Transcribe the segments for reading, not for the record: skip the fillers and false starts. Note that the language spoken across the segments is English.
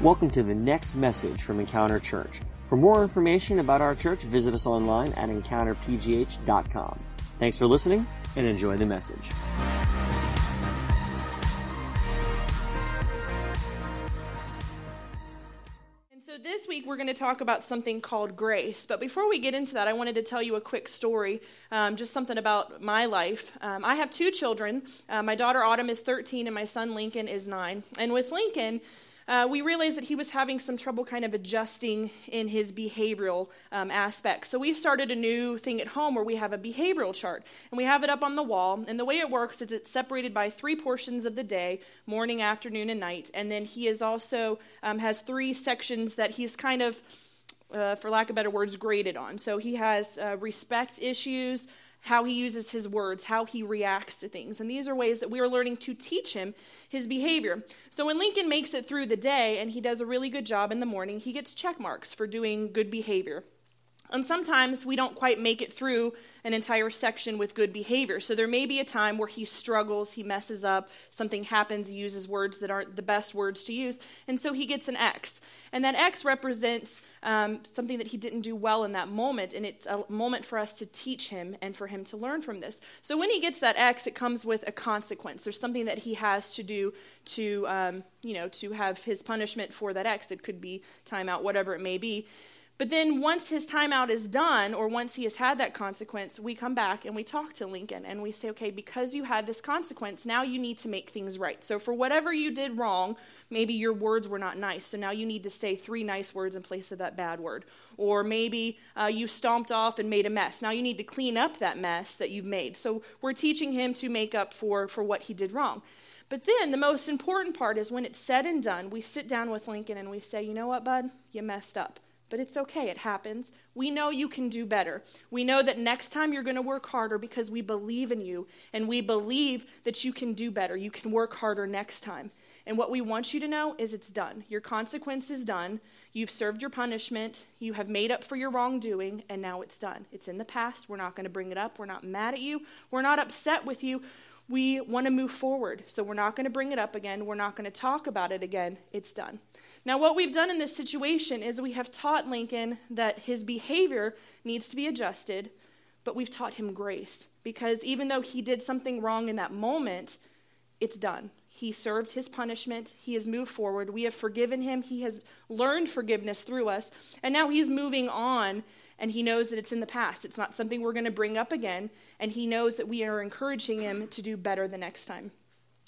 Welcome to the next message from Encounter Church. For more information about our church, visit us online at EncounterPGH.com. Thanks for listening, and enjoy the message. And so this week we're going to talk about something called grace. But before we get into that, I wanted to tell you a quick story, just something about my life. I have two children. My daughter Autumn is 13, and my son Lincoln is 9. And with Lincoln, we realized that he was having some trouble kind of adjusting in his behavioral aspect. So we started a new thing at home where we have a behavioral chart, and we have it up on the wall. And the way it works is it's separated by three portions of the day: morning, afternoon, and night. And then he is also has three sections that he's kind of, for lack of better words, graded on. So he has respect issues, how he uses his words, how he reacts to things. And these are ways that we are learning to teach him his behavior. So when Lincoln makes it through the day and he does a really good job in the morning, he gets check marks for doing good behavior. And sometimes we don't quite make it through an entire section with good behavior. So there may be a time where he struggles, he messes up, something happens, he uses words that aren't the best words to use, and so he gets an X. And that X represents something that he didn't do well in that moment, and it's a moment for us to teach him and for him to learn from this. So when he gets that X, it comes with a consequence. There's something that he has to do to, to have his punishment for that X. It could be timeout, whatever it may be. But then once his timeout is done, or once he has had that consequence, we come back and we talk to Lincoln and we say, okay, because you had this consequence, now you need to make things right. So for whatever you did wrong, maybe your words were not nice, so now you need to say 3 nice words in place of that bad word. Or maybe you stomped off and made a mess. Now you need to clean up that mess that you've made. So we're teaching him to make up for what he did wrong. But then the most important part is when it's said and done, we sit down with Lincoln and we say, you know what, bud? You messed up. But it's okay, it happens. We know you can do better. We know that next time you're gonna work harder because we believe in you, and we believe that you can do better. You can work harder next time. And what we want you to know is it's done. Your consequence is done. You've served your punishment. You have made up for your wrongdoing, and now it's done. It's in the past. We're not gonna bring it up. We're not mad at you. We're not upset with you. We wanna move forward, so we're not gonna bring it up again. We're not gonna talk about it again. It's done. Now, what we've done in this situation is we have taught Lincoln that his behavior needs to be adjusted, but we've taught him grace, because even though he did something wrong in that moment, it's done. He served his punishment. He has moved forward. We have forgiven him. He has learned forgiveness through us, and now he's moving on, and he knows that it's in the past. It's not something we're going to bring up again, and he knows that we are encouraging him to do better the next time.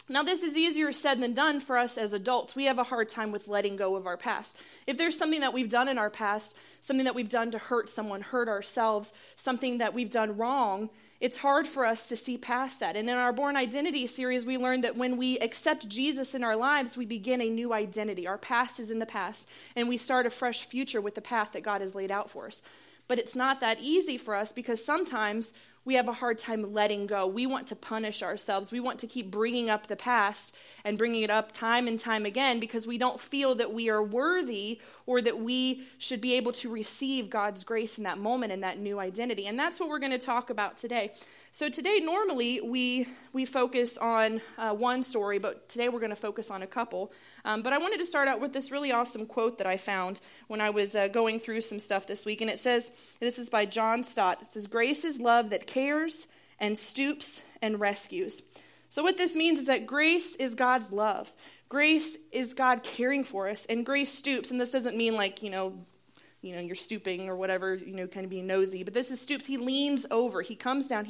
Now, this is easier said than done for us as adults. We have a hard time with letting go of our past. If there's something that we've done in our past, something that we've done to hurt someone, hurt ourselves, something that we've done wrong, it's hard for us to see past that. And in our Born Identity series, we learned that when we accept Jesus in our lives, we begin a new identity. Our past is in the past, and we start a fresh future with the path that God has laid out for us. But it's not that easy for us, because sometimes we have a hard time letting go. We want to punish ourselves. We want to keep bringing up the past and bringing it up time and time again, because we don't feel that we are worthy or that we should be able to receive God's grace in that moment and that new identity. And that's what we're going to talk about today. So today, normally, we focus on one story, but today we're going to focus on a couple. But I wanted to start out with this really awesome quote that I found when I was going through some stuff this week. And it says, and this is by John Stott, it says, "Grace is love that cares and stoops and rescues." So what this means is that grace is God's love. Grace is God caring for us, and grace stoops. And this doesn't mean like, you're stooping or whatever, kind of being nosy. But this is stoops. He leans over. He comes down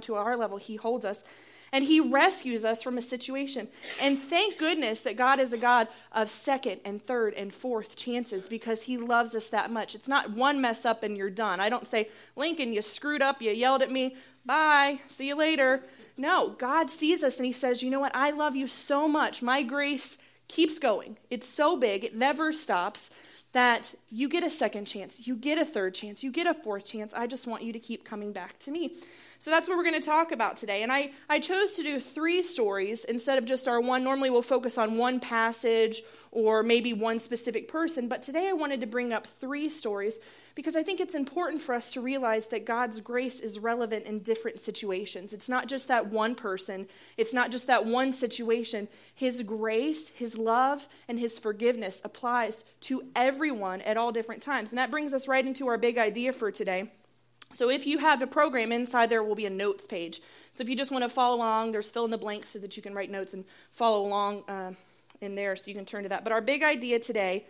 to our level. He holds us. And he rescues us from a situation. And thank goodness that God is a God of second and third and fourth chances, because he loves us that much. It's not one mess up and you're done. I don't say, Lincoln, you screwed up, you yelled at me, bye, see you later. No, God sees us and he says, you know what, I love you so much. My grace keeps going. It's so big, it never stops, that you get a second chance, you get a third chance, you get a fourth chance. I just want you to keep coming back to me. So that's what we're going to talk about today. And I chose to do 3 stories instead of just our one. Normally we'll focus on one passage or maybe one specific person. But today I wanted to bring up three stories because I think it's important for us to realize that God's grace is relevant in different situations. It's not just that one person. It's not just that one situation. His grace, His love, and His forgiveness applies to everyone at all different times. And that brings us right into our big idea for today. So if you have a program, inside there will be a notes page. So if you just want to follow along, there's fill in the blanks so that you can write notes and follow along in there so you can turn to that. But our big idea today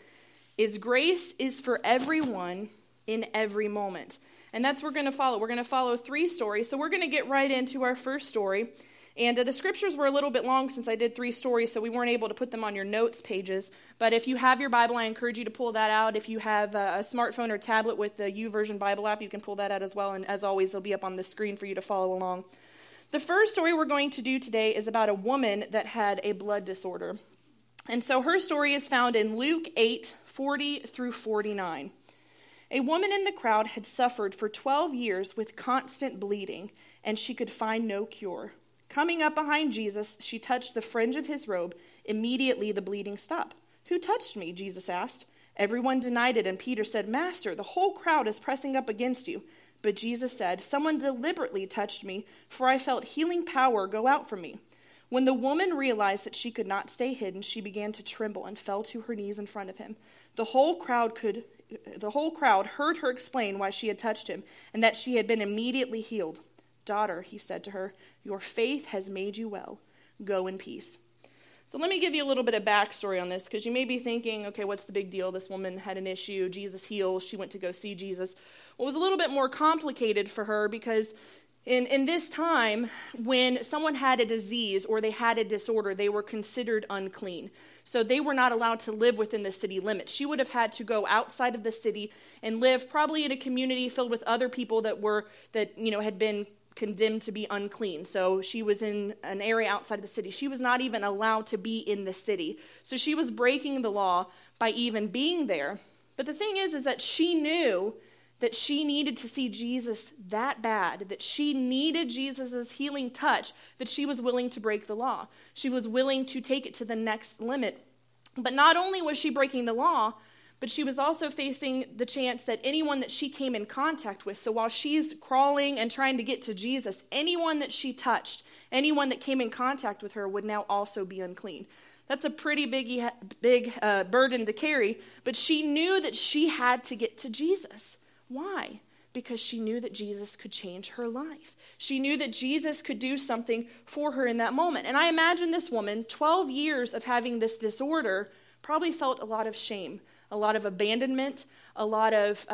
is grace is for everyone in every moment. And that's what we're going to follow. We're going to follow three stories. So we're going to get right into our first story. And the scriptures were a little bit long since I did three stories, so we weren't able to put them on your notes pages. But if you have your Bible, I encourage you to pull that out. If you have a smartphone or tablet with the YouVersion Bible app, you can pull that out as well. And as always, it'll be up on the screen for you to follow along. The first story we're going to do today is about a woman that had a blood disorder. And so her story is found in Luke 8:40 through 49. A woman in the crowd had suffered for 12 years with constant bleeding, and she could find no cure. Coming up behind Jesus, she touched the fringe of His robe. Immediately, the bleeding stopped. "Who touched me?" Jesus asked. Everyone denied it, and Peter said, "Master, the whole crowd is pressing up against you." But Jesus said, "Someone deliberately touched me, for I felt healing power go out from me." When the woman realized that she could not stay hidden, she began to tremble and fell to her knees in front of Him. The whole crowd heard her explain why she had touched Him and that she had been immediately healed. "Daughter," He said to her, "your faith has made you well. Go in peace." So let me give you a little bit of backstory on this, because you may be thinking, okay, what's the big deal? This woman had an issue. Jesus heals. She went to go see Jesus. Well, it was a little bit more complicated for her, because in this time, when someone had a disease or they had a disorder, they were considered unclean. So they were not allowed to live within the city limits. She would have had to go outside of the city and live probably in a community filled with other people that had been condemned to be unclean. So she was in an area outside of the city. She was not even allowed to be in the city. So she was breaking the law by even being there. But the thing is that she knew that she needed to see Jesus that bad, that she needed Jesus' healing touch, that she was willing to break the law. She was willing to take it to the next limit. But not only was she breaking the law, but she was also facing the chance that anyone that she came in contact with, so while she's crawling and trying to get to Jesus, anyone that she touched, anyone that came in contact with her would now also be unclean. That's a pretty big burden to carry, but she knew that she had to get to Jesus. Why? Because she knew that Jesus could change her life. She knew that Jesus could do something for her in that moment. And I imagine this woman, 12 years of having this disorder, probably felt a lot of shame, a lot of abandonment, a lot of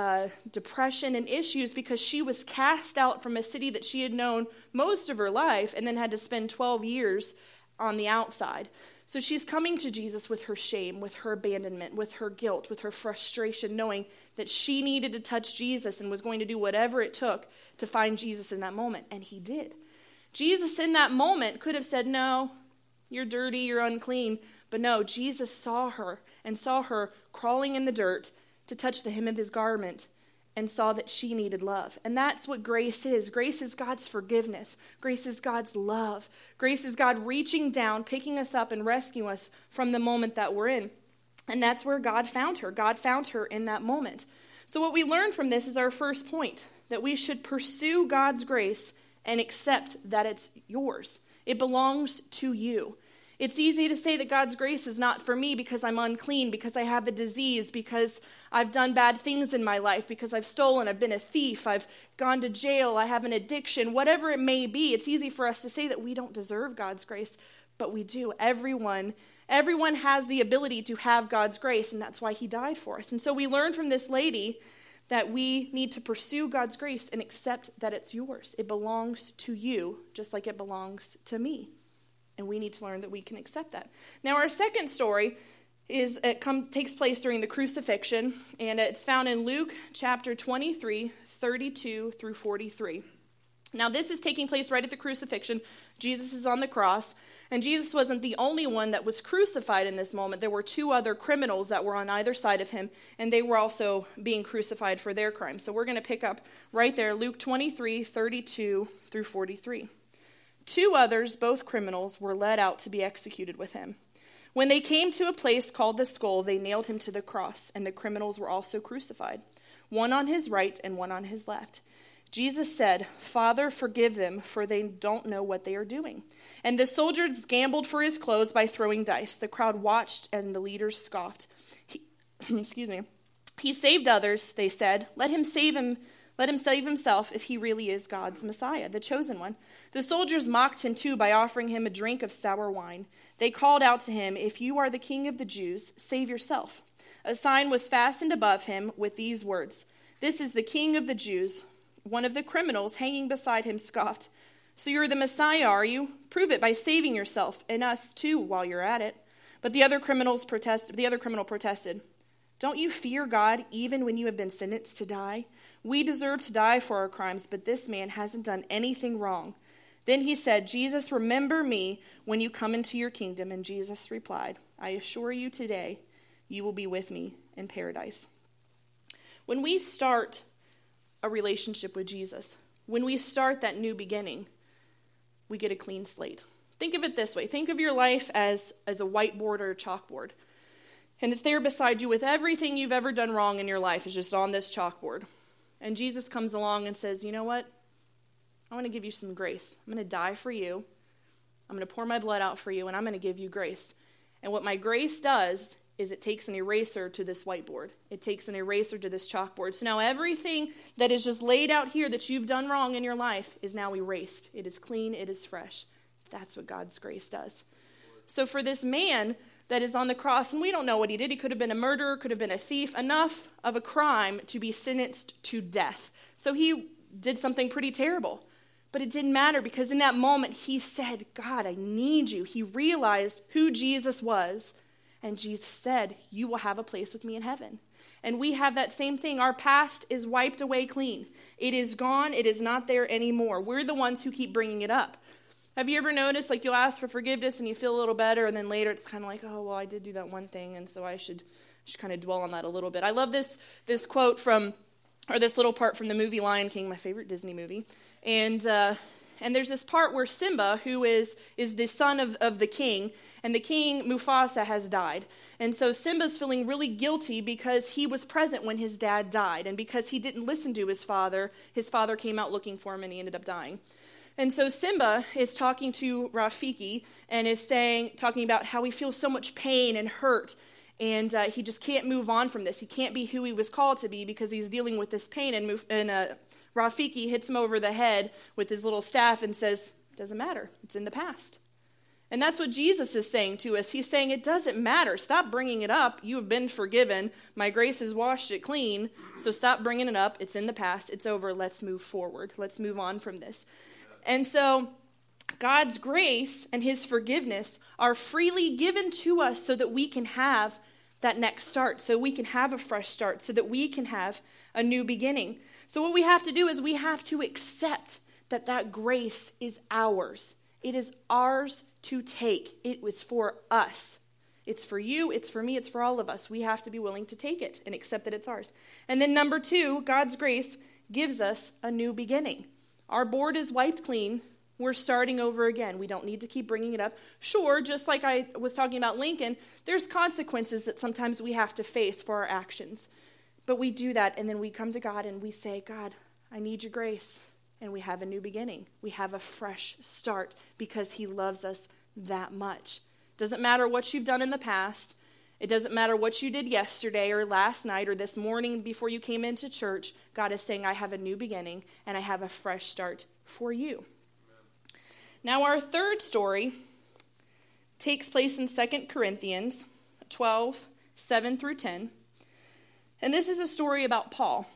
depression and issues, because she was cast out from a city that she had known most of her life and then had to spend 12 years on the outside. So she's coming to Jesus with her shame, with her abandonment, with her guilt, with her frustration, knowing that she needed to touch Jesus and was going to do whatever it took to find Jesus in that moment, and He did. Jesus in that moment could have said, "No, you're dirty, you're unclean." But no, Jesus saw her and saw her crawling in the dirt to touch the hem of His garment and saw that she needed love. And that's what grace is. Grace is God's forgiveness. Grace is God's love. Grace is God reaching down, picking us up, and rescuing us from the moment that we're in. And that's where God found her. God found her in that moment. So what we learn from this is our first point, that we should pursue God's grace and accept that it's yours. It belongs to you. It's easy to say that God's grace is not for me because I'm unclean, because I have a disease, because I've done bad things in my life, because I've stolen, I've been a thief, I've gone to jail, I have an addiction, whatever it may be. It's easy for us to say that we don't deserve God's grace, but we do. Everyone has the ability to have God's grace, and that's why He died for us. And so we learn from this lady that we need to pursue God's grace and accept that it's yours. It belongs to you, just like it belongs to me. And we need to learn that we can accept that. Now, our second story takes place during the crucifixion, and it's found in Luke chapter 23, 32 through 43. Now, this is taking place right at the crucifixion. Jesus is on the cross, and Jesus wasn't the only one that was crucified in this moment. There were two other criminals that were on either side of Him, and they were also being crucified for their crimes. So we're going to pick up right there, Luke 23, 32 through 43. Two others, both criminals, were led out to be executed with Him. When they came to a place called the Skull, they nailed him to the cross, and the criminals were also crucified, one on his right and one on his left. Jesus said, "Father, forgive them, for they don't know what they are doing." And the soldiers gambled for his clothes by throwing dice. The crowd watched, and the leaders scoffed. He saved others, they said. Let him save himself if he really is God's Messiah, the chosen one. The soldiers mocked him too by offering him a drink of sour wine. They called out to him, "If you are the king of the Jews, save yourself." A sign was fastened above him with these words, "This is the King of the Jews." One of the criminals hanging beside him scoffed, "So you're the Messiah, are you? Prove it by saving yourself and us too while you're at it." But the other criminal protested, "Don't you fear God even when you have been sentenced to die? We deserve to die for our crimes, but this man hasn't done anything wrong." Then he said, "Jesus, remember me when you come into your kingdom." And Jesus replied, "I assure you today, you will be with me in paradise." When we start a relationship with Jesus, when we start that new beginning, we get a clean slate. Think of it this way. Think of your life as a whiteboard or a chalkboard. And it's there beside you with everything you've ever done wrong in your life is just on this chalkboard. And Jesus comes along and says, "You know what? I want to give you some grace. I'm going to die for you. I'm going to pour my blood out for you, and I'm going to give you grace." And what my grace does is it takes an eraser to this whiteboard. It takes an eraser to this chalkboard. So now everything that is just laid out here that you've done wrong in your life is now erased. It is clean. It is fresh. That's what God's grace does. So for this man that is on the cross, and we don't know what he did. He could have been a murderer, could have been a thief, enough of a crime to be sentenced to death. So he did something pretty terrible. But it didn't matter because in that moment he said, "God, I need you." He realized who Jesus was. And Jesus said, "You will have a place with me in heaven." And we have that same thing. Our past is wiped away clean. It is gone. It is not there anymore. We're the ones who keep bringing it up. Have you ever noticed, like, you'll ask for forgiveness and you feel a little better, and then later it's kind of like, "Oh, well, I did do that one thing, and so I should kind of dwell on that a little bit." I love this quote from, or this little part from the movie Lion King, my favorite Disney movie. And there's this part where Simba, who is the son of the king, and the king, Mufasa, has died. And so Simba's feeling really guilty because he was present when his dad died, and because he didn't listen to his father came out looking for him, and he ended up dying. And so Simba is talking to Rafiki and is talking about how he feels so much pain and hurt, and he just can't move on from this. He can't be who he was called to be because he's dealing with this pain. And Rafiki hits him over the head with his little staff and says, "Doesn't matter. It's in the past." And that's what Jesus is saying to us. He's saying it doesn't matter. Stop bringing it up. You have been forgiven. My grace has washed it clean. So stop bringing it up. It's in the past. It's over. Let's move forward. Let's move on from this. And so God's grace and his forgiveness are freely given to us so that we can have that next start, so we can have a fresh start, so that we can have a new beginning. So what we have to do is we have to accept that grace is ours. It is ours to take. It was for us. It's for you, it's for me, it's for all of us. We have to be willing to take it and accept that it's ours. And then number 2, God's grace gives us a new beginning. Our board is wiped clean. We're starting over again. We don't need to keep bringing it up. Sure, just like I was talking about Lincoln, there's consequences that sometimes we have to face for our actions. But we do that, and then we come to God and we say, "God, I need your grace." And we have a new beginning. We have a fresh start because he loves us that much. Doesn't matter what you've done in the past. It doesn't matter what you did yesterday or last night or this morning before you came into church. God is saying, "I have a new beginning and I have a fresh start for you." Amen. Now our third story takes place in 2 Corinthians 12, 7 through 10. And this is a story about Paul.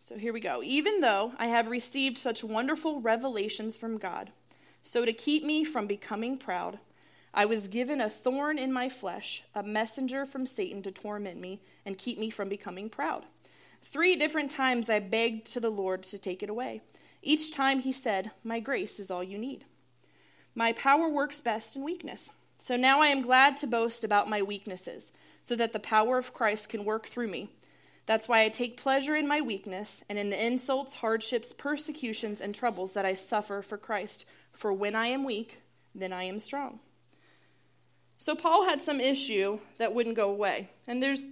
So here we go. "Even though I have received such wonderful revelations from God, so to keep me from becoming proud, I was given a thorn in my flesh, a messenger from Satan to torment me and keep me from becoming proud. 3 different times I begged to the Lord to take it away. Each time he said, 'My grace is all you need.' My power works best in weakness. So now I am glad to boast about my weaknesses, so that the power of Christ can work through me. That's why I take pleasure in my weakness and in the insults, hardships, persecutions, and troubles that I suffer for Christ. For when I am weak, then I am strong. So Paul had some issue that wouldn't go away. And there's,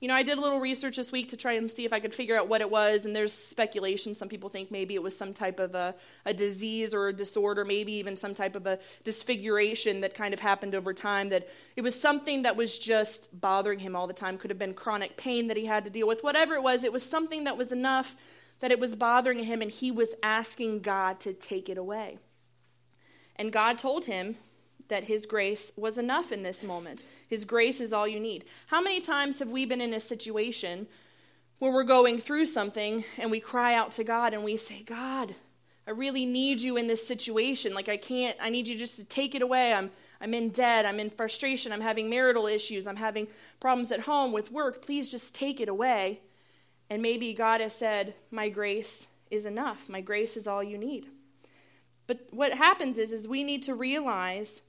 you know, I did a little research this week to try and see if I could figure out what it was, and there's speculation. Some people think maybe it was some type of a disease or a disorder, maybe even some type of a disfiguration that kind of happened over time, that it was something that was just bothering him all the time. Could have been chronic pain that he had to deal with. Whatever it was something that was enough that it was bothering him, and he was asking God to take it away. And God told him that his grace was enough in this moment. His grace is all you need. How many times have we been in a situation where we're going through something and we cry out to God and we say, God, I really need you in this situation. Like I need you just to take it away. I'm in debt. I'm in frustration. I'm having marital issues. I'm having problems at home with work. Please just take it away. And maybe God has said, my grace is enough. My grace is all you need. But what happens is we need to realize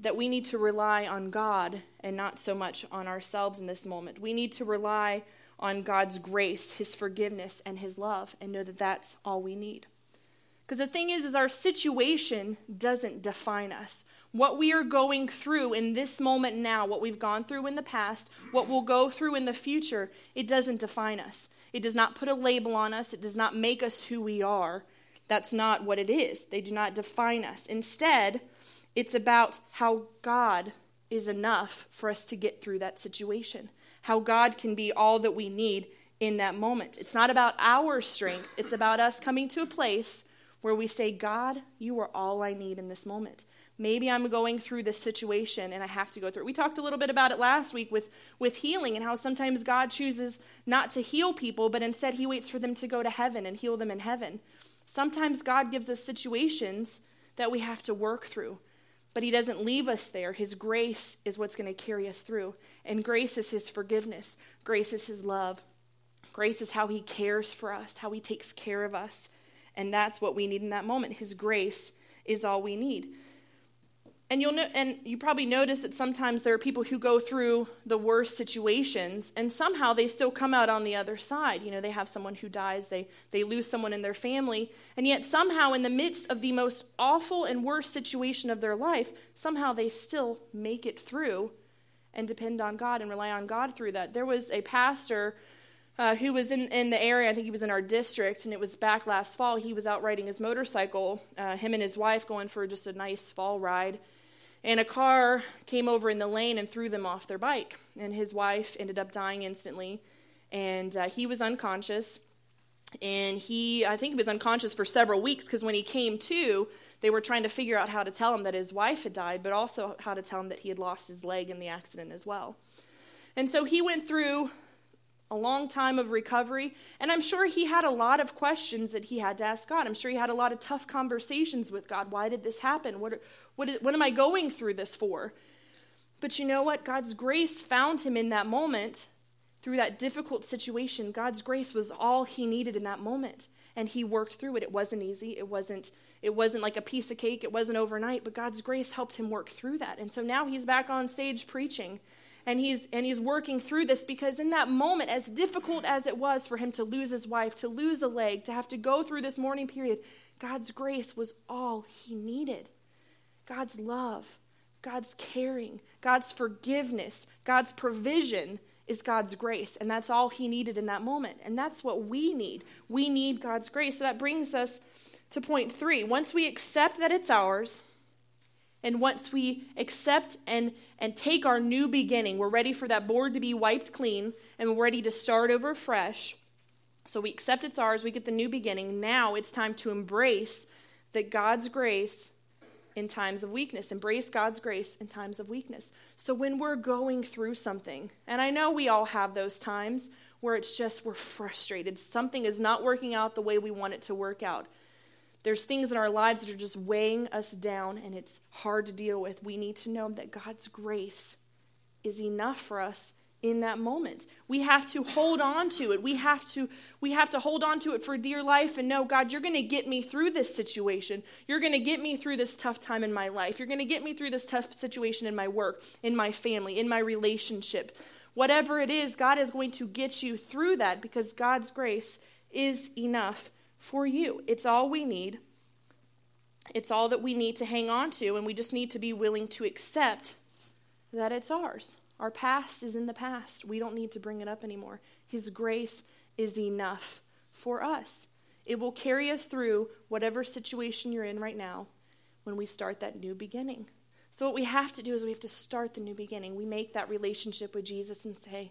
that we need to rely on God and not so much on ourselves in this moment. We need to rely on God's grace, his forgiveness, and his love, and know that that's all we need. Because the thing is our situation doesn't define us. What we are going through in this moment now, what we've gone through in the past, what we'll go through in the future, it doesn't define us. It does not put a label on us. It does not make us who we are. That's not what it is. They do not define us. Instead, it's about how God is enough for us to get through that situation, how God can be all that we need in that moment. It's not about our strength. It's about us coming to a place where we say, God, you are all I need in this moment. Maybe I'm going through this situation and I have to go through it. We talked a little bit about it last week with healing and how sometimes God chooses not to heal people, but instead he waits for them to go to heaven and heal them in heaven. Sometimes God gives us situations that we have to work through, but he doesn't leave us there. His grace is what's going to carry us through, and grace is his forgiveness. Grace is his love. Grace is how he cares for us, how he takes care of us, and that's what we need in that moment. His grace is all we need. And you probably notice that sometimes there are people who go through the worst situations and somehow they still come out on the other side. You know, they have someone who dies, they lose someone in their family, and yet somehow in the midst of the most awful and worst situation of their life, somehow they still make it through and depend on God and rely on God through that. There was a pastor who was in the area, I think he was in our district, and it was back last fall. He was out riding his motorcycle, him and his wife going for just a nice fall ride. And a car came over in the lane and threw them off their bike. And his wife ended up dying instantly. And he was unconscious. And I think he was unconscious for several weeks, because when he came to, they were trying to figure out how to tell him that his wife had died, but also how to tell him that he had lost his leg in the accident as well. And so he went through a long time of recovery. And I'm sure he had a lot of questions that he had to ask God. I'm sure he had a lot of tough conversations with God. Why did this happen? What am I going through this for? But you know what? God's grace found him in that moment through that difficult situation. God's grace was all he needed in that moment. And he worked through it. It wasn't easy. It wasn't like a piece of cake. It wasn't overnight. But God's grace helped him work through that. And so now he's back on stage preaching. And he's working through this, because in that moment, as difficult as it was for him to lose his wife, to lose a leg, to have to go through this mourning period, God's grace was all he needed. God's love, God's caring, God's forgiveness, God's provision is God's grace. And that's all he needed in that moment. And that's what we need. We need God's grace. So that brings us to point 3. Once we accept that it's ours, and once we accept and take our new beginning, we're ready for that board to be wiped clean, and we're ready to start over fresh. So we accept it's ours, we get the new beginning. Now it's time to embrace that God's grace in times of weakness. Embrace God's grace in times of weakness. So when we're going through something, and I know we all have those times where it's just we're frustrated. Something is not working out the way we want it to work out. There's things in our lives that are just weighing us down, and it's hard to deal with. We need to know that God's grace is enough for us in that moment. We have to hold on to it. We have to hold on to it for dear life and know, God, you're going to get me through this situation. You're going to get me through this tough time in my life. You're going to get me through this tough situation in my work, in my family, in my relationship. Whatever it is, God is going to get you through that, because God's grace is enough for you. It's all we need. It's all that we need to hang on to, and we just need to be willing to accept that it's ours. Our past is in the past. We don't need to bring it up anymore. His grace is enough for us. It will carry us through whatever situation you're in right now when we start that new beginning. So what we have to do is we have to start the new beginning. We make that relationship with Jesus and say,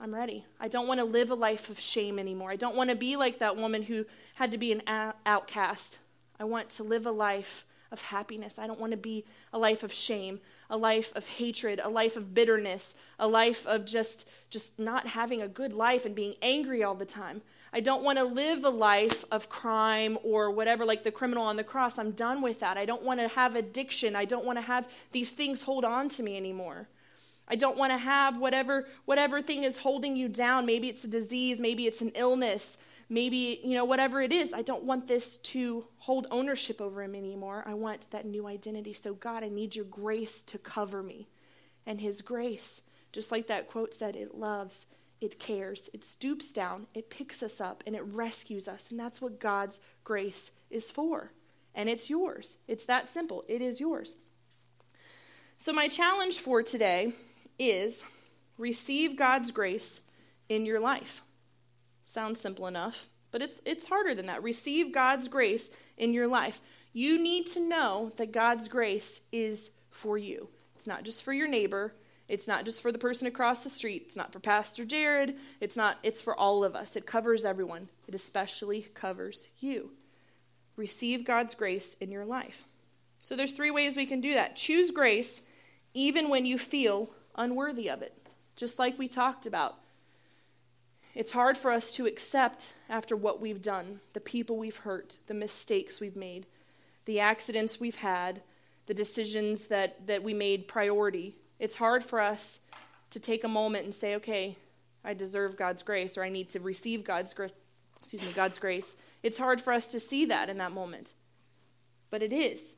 I'm ready. I don't want to live a life of shame anymore. I don't want to be like that woman who had to be an outcast. I want to live a life of happiness. I don't want to be a life of shame, a life of hatred, a life of bitterness, a life of just not having a good life and being angry all the time. I don't want to live a life of crime or whatever, like the criminal on the cross. I'm done with that. I don't want to have addiction. I don't want to have these things hold on to me anymore. I don't want to have whatever thing is holding you down. Maybe it's a disease, maybe it's an illness, maybe, whatever it is. I don't want this to hold ownership over him anymore. I want that new identity. So God, I need your grace to cover me. And his grace, just like that quote said, it loves, it cares, it stoops down, it picks us up, and it rescues us. And that's what God's grace is for. And it's yours. It's that simple. It is yours. So my challenge for today is receive God's grace in your life. Sounds simple enough, but it's harder than that. Receive God's grace in your life. You need to know that God's grace is for you. It's not just for your neighbor. It's not just for the person across the street. It's not for Pastor Jared. It's for all of us. It covers everyone. It especially covers you. Receive God's grace in your life. So there's 3 ways we can do that. Choose grace even when you feel unworthy of it, just like we talked about. It's hard for us to accept after what we've done, the people we've hurt, the mistakes we've made, the accidents we've had, the decisions that we made priority. It's hard for us to take a moment and say, okay, I deserve God's grace, or I need to receive God's grace. It's hard for us to see that in that moment, but it is.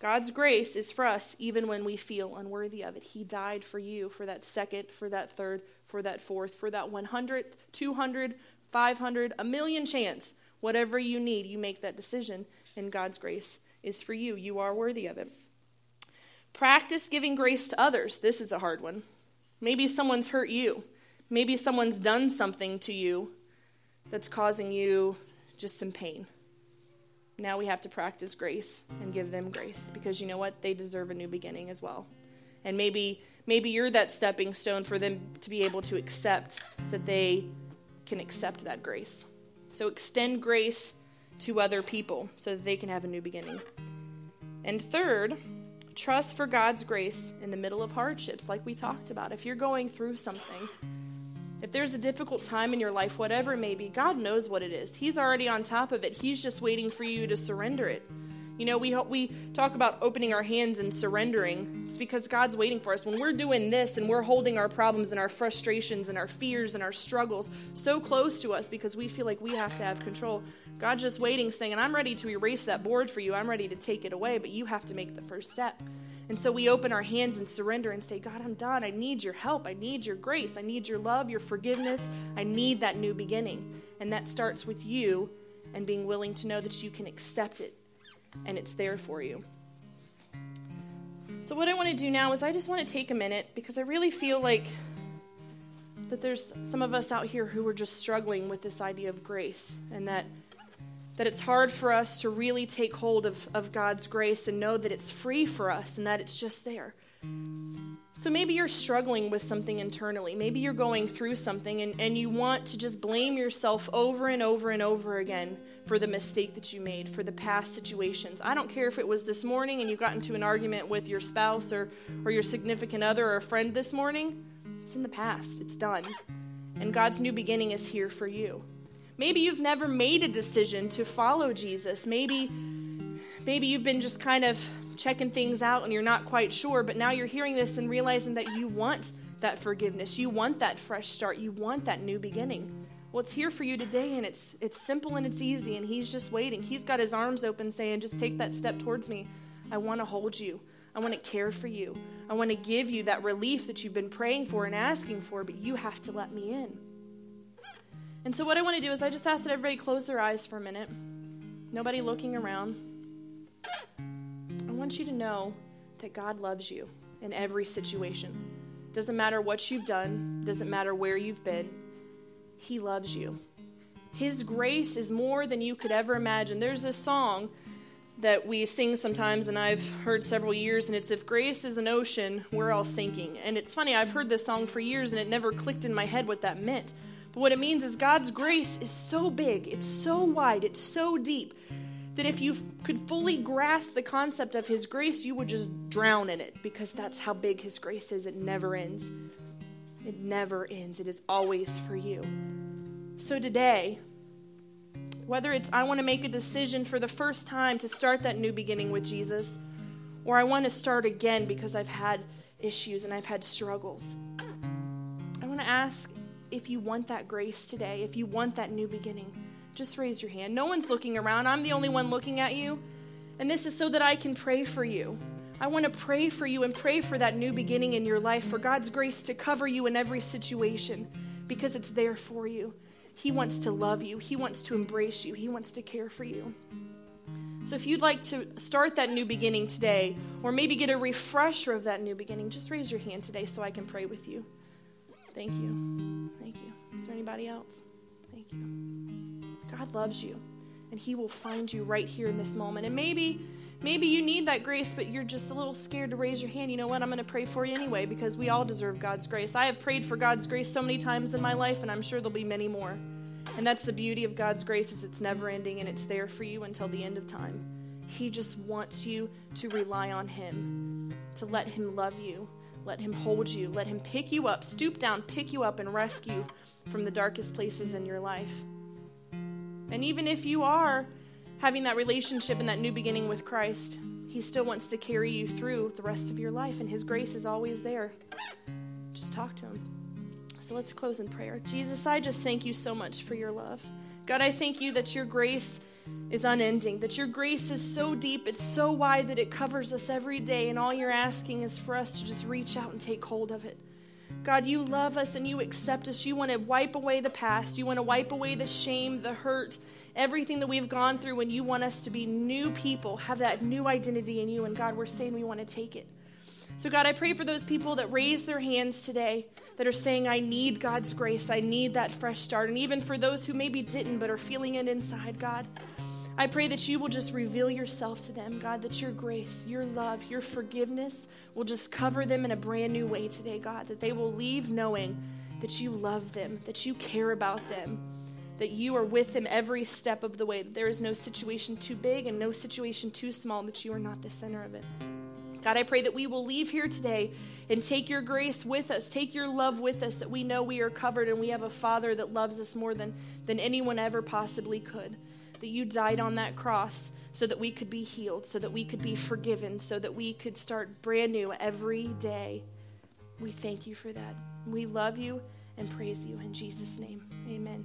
God's grace is for us even when we feel unworthy of it. He died for you, for that second, for that third, for that fourth, for that 100th, 200, 500, a million chance. Whatever you need, you make that decision, and God's grace is for you. You are worthy of it. Practice giving grace to others. This is a hard one. Maybe someone's hurt you. Maybe someone's done something to you that's causing you just some pain. Now we have to practice grace and give them grace because you know what? They deserve a new beginning as well. And maybe you're that stepping stone for them to be able to accept that they can accept that grace. So extend grace to other people so that they can have a new beginning. And 3rd, trust for God's grace in the middle of hardships like we talked about. If you're going through something, if there's a difficult time in your life, whatever it may be, God knows what it is. He's already on top of it. He's just waiting for you to surrender it. We talk about opening our hands and surrendering. It's because God's waiting for us. When we're doing this and we're holding our problems and our frustrations and our fears and our struggles so close to us because we feel like we have to have control, God's just waiting, saying, I'm ready to erase that board for you. I'm ready to take it away, but you have to make the first step. And so we open our hands and surrender and say, God, I'm done. I need your help. I need your grace. I need your love, your forgiveness. I need that new beginning. And that starts with you and being willing to know that you can accept it and it's there for you. So what I want to do now is I just want to take a minute because I really feel like that there's some of us out here who are just struggling with this idea of grace and that it's hard for us to really take hold of God's grace and know that it's free for us and that it's just there. So maybe you're struggling with something internally. Maybe you're going through something and you want to just blame yourself over and over and over again for the mistake that you made, for the past situations. I don't care if it was this morning and you got into an argument with your spouse or your significant other or a friend this morning. It's in the past. It's done. And God's new beginning is here for you. Maybe you've never made a decision to follow Jesus. Maybe you've been just kind of checking things out and you're not quite sure, but now you're hearing this and realizing that you want that forgiveness. You want that fresh start. You want that new beginning. Well, it's here for you today, and it's simple and it's easy, and he's just waiting. He's got his arms open saying, just take that step towards me. I want to hold you. I want to care for you. I want to give you that relief that you've been praying for and asking for, but you have to let me in. And so what I want to do is I just ask that everybody close their eyes for a minute. Nobody looking around. I want you to know that God loves you. in every situation. Doesn't matter what you've done, doesn't matter where you've been, he loves you. His grace is more than you could ever imagine. There's this song that we sing sometimes, and I've heard several years, and it's, if grace is an ocean, we're all sinking. And it's funny, I've heard this song for years, and it never clicked in my head what that meant. But what it means is God's grace is so big, it's so wide, it's so deep, that if you could fully grasp the concept of his grace, you would just drown in it, because that's how big his grace is. It never ends. It never ends. It is always for you. So today, whether it's I want to make a decision for the first time to start that new beginning with Jesus, or I want to start again because I've had issues and I've had struggles, I want to ask if you want that grace today, if you want that new beginning. Just raise your hand. No one's looking around. I'm the only one looking at you. And this is so that I can pray for you. I want to pray for you and pray for that new beginning in your life, for God's grace to cover you in every situation, because it's there for you. He wants to love you. He wants to embrace you. He wants to care for you. So if you'd like to start that new beginning today, or maybe get a refresher of that new beginning, just raise your hand today so I can pray with you. Thank you. Thank you. Is there anybody else? Thank you. God loves you, and he will find you right here in this moment. And maybe you need that grace, but you're just a little scared to raise your hand. You know what? I'm going to pray for you anyway, because we all deserve God's grace. I have prayed for God's grace so many times in my life, and I'm sure there'll be many more. And that's the beauty of God's grace, is it's never ending, and it's there for you until the end of time. He just wants you to rely on him, to let him love you, let him hold you, let him pick you up, stoop down, pick you up, and rescue from the darkest places in your life. And even if you are having that relationship and that new beginning with Christ, he still wants to carry you through the rest of your life, and his grace is always there. Just talk to him. So let's close in prayer. Jesus, I just thank you so much for your love. God, I thank you that your grace is unending, that your grace is so deep, it's so wide that it covers us every day, and all you're asking is for us to just reach out and take hold of it. God, you love us and you accept us. You want to wipe away the past. You want to wipe away the shame, the hurt, everything that we've gone through, and you want us to be new people, have that new identity in you. And God, we're saying we want to take it. So God, I pray for those people that raise their hands today that are saying, I need God's grace. I need that fresh start. And even for those who maybe didn't but are feeling it inside, God, I pray that you will just reveal yourself to them, God, that your grace, your love, your forgiveness will just cover them in a brand new way today, God, that they will leave knowing that you love them, that you care about them, that you are with them every step of the way, that there is no situation too big and no situation too small, that you are not the center of it. God, I pray that we will leave here today and take your grace with us, take your love with us, that we know we are covered and we have a Father that loves us more than anyone ever possibly could, that you died on that cross so that we could be healed, so that we could be forgiven, so that we could start brand new every day. We thank you for that. We love you and praise you in Jesus' name. Amen.